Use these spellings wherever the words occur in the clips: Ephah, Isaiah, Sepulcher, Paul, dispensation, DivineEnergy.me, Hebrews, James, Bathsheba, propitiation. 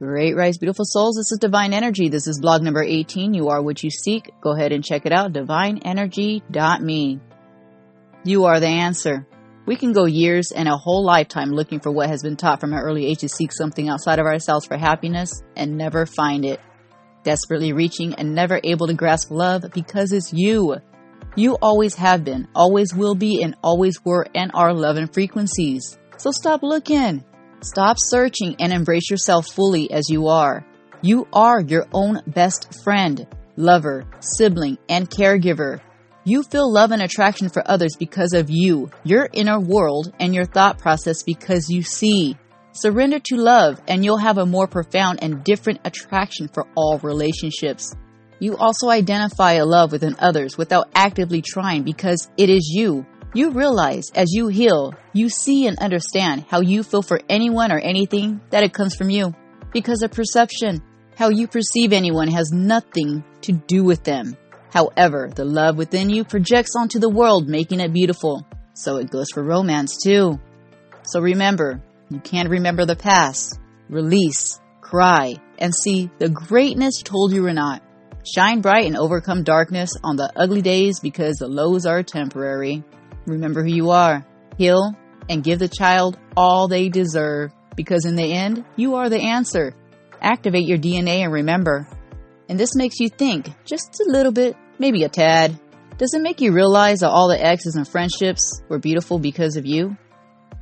Great rights, beautiful souls. This is Divine Energy. This is blog number 18. You are what you seek. Go ahead and check it out. DivineEnergy.me. You are the answer. We can go years and a whole lifetime looking for what has been taught from an early age to seek something outside of ourselves for happiness and never find it. Desperately reaching and never able to grasp love because it's you. You always have been, always will be, and always were and are love and frequencies. So stop looking. Stop searching and embrace yourself fully as you are. You are your own best friend, lover, sibling, and caregiver. You feel love and attraction for others because of you, your inner world, and your thought process because you see. Surrender to love and you'll have a more profound and different attraction for all relationships. You also identify a love within others without actively trying because it is you. You realize as you heal, you see and understand how you feel for anyone or anything, that it comes from you. Because of perception, how you perceive anyone has nothing to do with them. However, the love within you projects onto the world, making it beautiful. So it goes for romance too. So remember, you can't remember the past. Release, cry, and see the greatness you told you were not. Shine bright and overcome darkness on the ugly days because the lows are temporary. Remember who you are, heal, and give the child all they deserve, because in the end, you are the answer. Activate your DNA and remember. And this makes you think, just a little bit, maybe a tad. Does it make you realize that all the exes and friendships were beautiful because of you?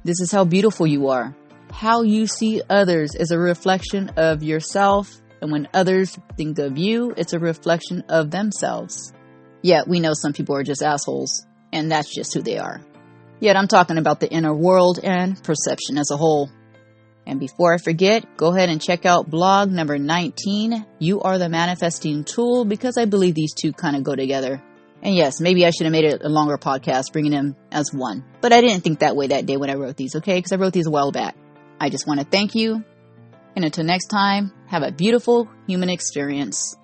This is how beautiful you are. How you see others is a reflection of yourself, and when others think of you, it's a reflection of themselves. Yet, we know some people are just assholes. And that's just who they are. Yet I'm talking about the inner world and perception as a whole. And before I forget, go ahead and check out blog number 19, You Are the Manifesting Tool, because I believe these two kind of go together. And yes, maybe I should have made it a longer podcast, bringing them as one. But I didn't think that way that day when I wrote these, okay? Because I wrote these a while back. I just want to thank you. And until next time, have a beautiful human experience.